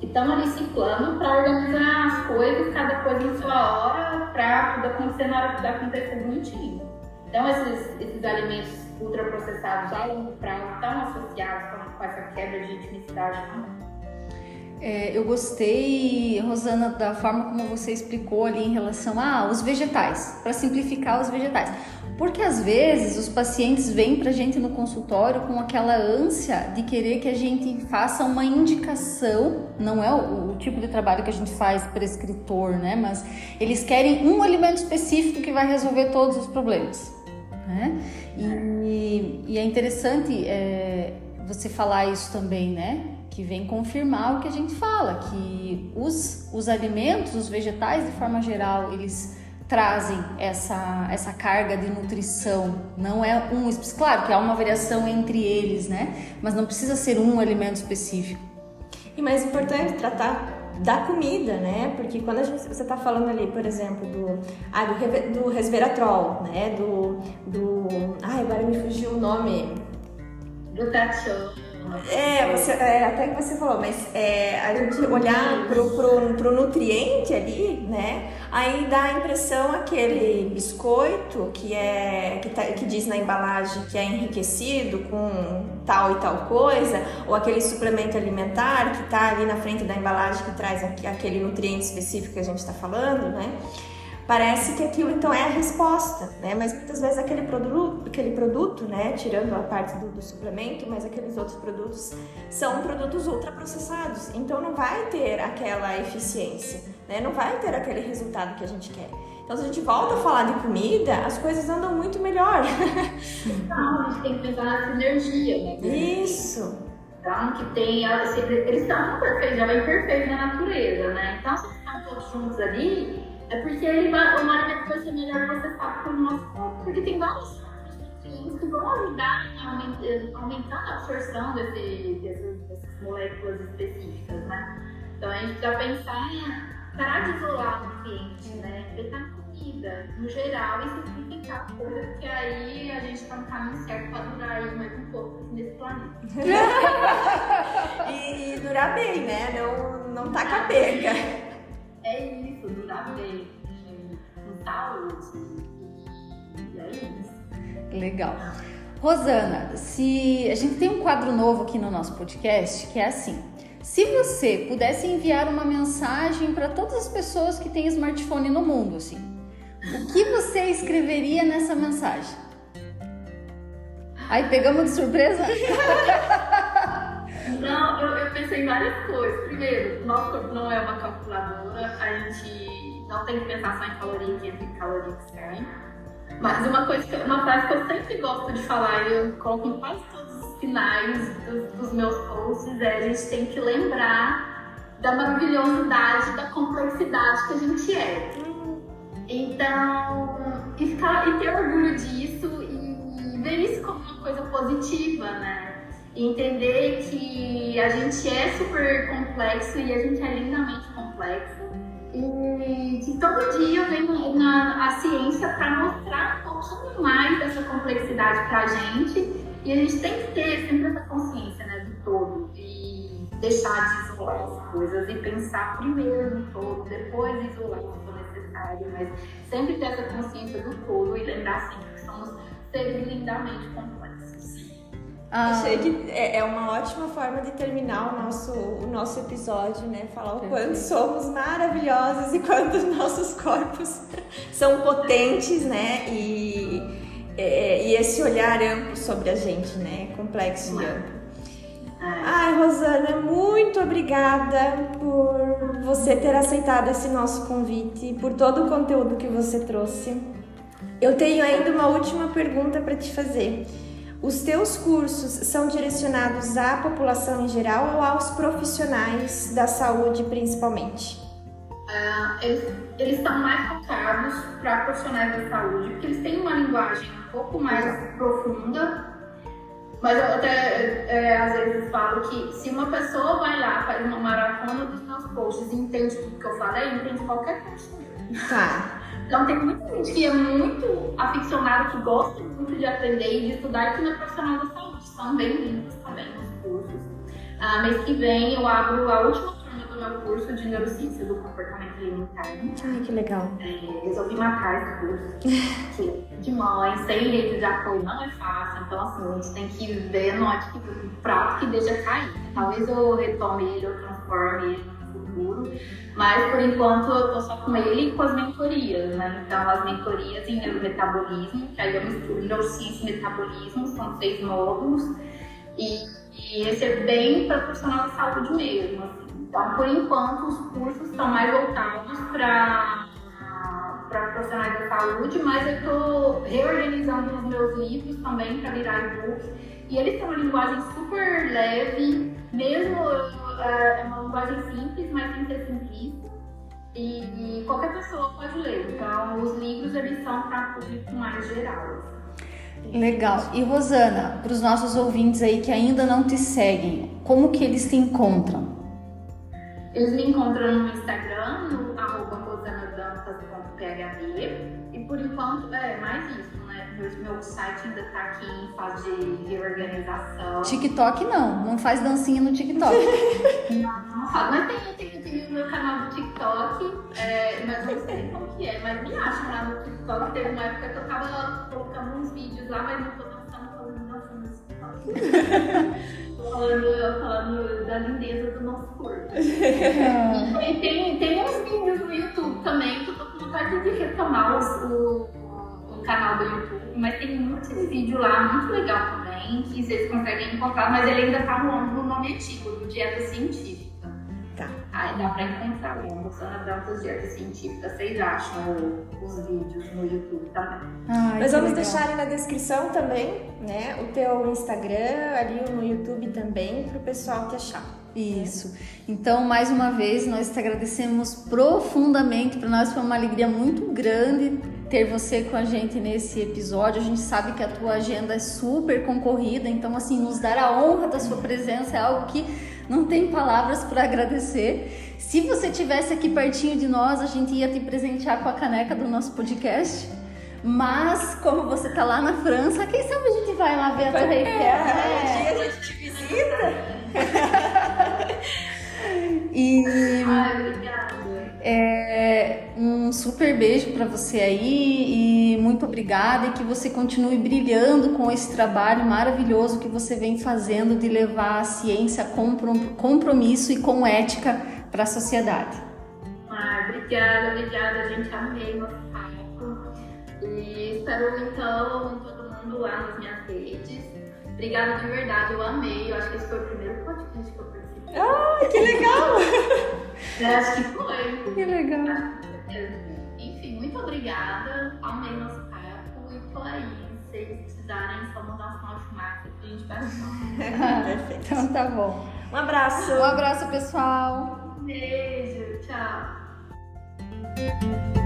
que estão ali ciclando para organizar as coisas, cada coisa em sua hora, para tudo acontecer na hora que acontecer bonitinho. Então, esses, esses alimentos ultraprocessados a longo prazo estão associados com essa quebra de ritmicidade também. É, eu gostei, Rosana, da forma como você explicou ali em relação a ah, os vegetais, para simplificar os vegetais. Porque às vezes os pacientes vêm para a gente no consultório com aquela ânsia de querer que a gente faça uma indicação, não é o, o tipo de trabalho que a gente faz prescritor, né? Mas eles querem um alimento específico que vai resolver todos os problemas, né? E, e é interessante é, você falar isso também, né? Que vem confirmar o que a gente fala, que os, os alimentos, os vegetais, de forma geral, eles trazem essa, essa carga de nutrição. Não é um... Claro que há uma variação entre eles, né? Mas não precisa ser um alimento específico. E mais importante, tratar da comida, né? Porque quando a gente, você está falando ali, por exemplo, do, ah, do, do resveratrol, né? Do, do... Ai, agora me fugiu o nome. Glutationa. É, você, é, até que você falou, mas é, a gente olhar pro, pro, pro nutriente ali, né, aí dá a impressão aquele biscoito que, é, que, tá, que diz na embalagem que é enriquecido com tal e tal coisa, ou aquele suplemento alimentar que tá ali na frente da embalagem que traz aquele nutriente específico que a gente tá falando, né. Parece que aquilo, então, é a resposta, né? Mas muitas vezes aquele produto, aquele produto, né? Tirando a parte do, do suplemento, mas aqueles outros produtos são produtos ultraprocessados. Então, não vai ter aquela eficiência, né? Não vai ter aquele resultado que a gente quer. Então, se a gente volta a falar de comida, as coisas andam muito melhor. Então, a gente tem que pensar na sinergia, né? Isso. Então, que tem... Eles estão perfeitos, já vem perfeito na natureza, né? Então, se eles estão todos juntos ali... É porque o alimento vai ser melhor processado pelo nosso corpo, porque tem vários nutrientes que vão ajudar a aumentar a absorção desse, dessas, dessas moléculas específicas, né? Então a gente precisa pensar em parar de isolar o nutriente, né? Pensar na comida, no geral, e simplificar a coisa, porque aí a gente está no caminho certo para durar mais um pouco nesse planeta. e, e durar bem, né? Não, não tá capenga. É Legal. Rosana, se a gente tem um quadro novo aqui no nosso podcast, que é assim: se você pudesse enviar uma mensagem para todas as pessoas que têm smartphone no mundo, assim, o que você escreveria nessa mensagem? Aí pegamos de surpresa? Não, eu, eu pensei em várias coisas. Primeiro, o nosso corpo não é uma calculadora, a gente não tem que pensar só em caloria que entra e caloria que sai. Mas uma, coisa, uma frase que eu sempre gosto de falar, e eu coloco em quase todos os finais dos, dos meus posts, é: a gente tem que lembrar da maravilhosidade, da complexidade que a gente é. Então, e, ficar, e ter orgulho disso e, e ver isso como uma coisa positiva, né? Entender que a gente é super complexo e a gente é lindamente complexo, e que todo dia vem na, a ciência para mostrar um pouquinho mais dessa complexidade para a gente, e a gente tem que ter sempre essa consciência, né, do todo, e deixar de isolar as coisas e pensar primeiro no todo, depois isolar se for necessário, mas sempre ter essa consciência do todo e lembrar sempre que somos seres lindamente complexos. Ah. Achei que é uma ótima forma de terminar o nosso, o nosso episódio, né? Falar o quanto somos maravilhosos e quanto os nossos corpos são potentes, né? E, é, e esse olhar amplo sobre a gente, né? Complexo e amplo. Ai, Rosana, muito obrigada por você ter aceitado esse nosso convite, por todo o conteúdo que você trouxe. Eu tenho ainda uma última pergunta para te fazer. Os teus cursos são direcionados à população em geral ou aos profissionais da saúde, principalmente? Uh, eles, eles estão mais focados para profissionais da saúde, porque eles têm uma linguagem um pouco mais profunda, mas eu até é, às vezes falo que se uma pessoa vai lá, faz uma maratona dos meus posts e entende tudo que eu falei, entende qualquer post meu. Tá. Então tem muita gente que é muito aficionada, que gosta muito de aprender e de estudar, que não é profissional da saúde. São bem-vindos também nos cursos. Ah, mês que vem eu abro a última turma do meu curso de Neurociência do Comportamento Alimentar. Ai, que legal. É, resolvi marcar esse curso, que é demais, sem rede de apoio não é fácil. Então assim, a gente tem que ver no ótimo prato que deixa cair. Talvez eu retome ele, eu transforme ele. Mas, por enquanto, eu tô só com ele e com as mentorias, né? Então, as mentorias em neurometabolismo, que aí eu misturo neurociência e metabolismo, são seis módulos. E, e esse é bem para profissional de saúde mesmo, assim. Então, por enquanto, os cursos estão mais voltados para profissionais da saúde, mas eu tô reorganizando os meus livros também para virar e-book. E eles têm uma linguagem super leve, mesmo... É uma linguagem simples, mas tem que ser simplista, e, e qualquer pessoa pode ler. Então, os livros eles são para público mais geral. Legal. E Rosana, para os nossos ouvintes aí que ainda não te seguem, como que eles te encontram? Eles me encontram no Instagram, no arroba rosana dantas ponto p h d, e por enquanto é mais isso, né? Meu site ainda tá aqui em fase de reorganização. TikTok não, não faz dancinha no TikTok. Não, não faz, mas tem, tem, tem o meu canal do TikTok, é, mas não sei como que é, mas me acham lá no TikTok. Teve uma época que eu tava colocando uns vídeos lá, mas não tô dançando falando dançando no TikTok. Falando, falando da lindeza do nosso corpo. É. E tem, tem uns vídeos no YouTube também, que eu tô com vontade de retomar o, o canal do YouTube, mas tem muitos vídeos lá, muito legal também, que vocês conseguem encontrar, mas ele ainda tá no nome antigo, do Dieta Científica. Tá. Aí dá pra encontrar o Rosana Dantas Dieta Científica, vocês acham os vídeos no YouTube também. Ai, mas vamos legal. Deixar aí na descrição também, né, o teu Instagram, ali no YouTube também, para o pessoal te achar. Isso. Então, mais uma vez, nós te agradecemos profundamente. Para nós foi uma alegria muito grande ter você com a gente nesse episódio. A gente sabe que a tua agenda é super concorrida, então, assim, nos dar a honra da sua presença é algo que não tem palavras para agradecer. Se você estivesse aqui pertinho de nós, a gente ia te presentear com a caneca do nosso podcast. Mas, como você tá lá na França, quem sabe a gente vai lá ver a Torre Eiffel, né? Um dia a gente te visita. E... Ai, obrigada. É, um super super beijo para você aí e muito obrigada, e que você continue brilhando com esse trabalho maravilhoso que você vem fazendo de levar a ciência com compromisso e com ética para a sociedade. Ah, obrigada, obrigada, gente, amei o papo e espero então todo mundo lá nas minhas redes. Obrigada de verdade, eu amei, eu acho que esse foi o primeiro podcast que eu participei. Ah, que legal! Eu acho que foi. Que legal. Enfim, muito obrigada, amei nosso papo e tô aí, se vocês precisarem só mandar um sinal de marca que a gente vai falar. Perfeito. Então tá bom. Um abraço. Um abraço, pessoal. Um beijo, tchau. Thank you.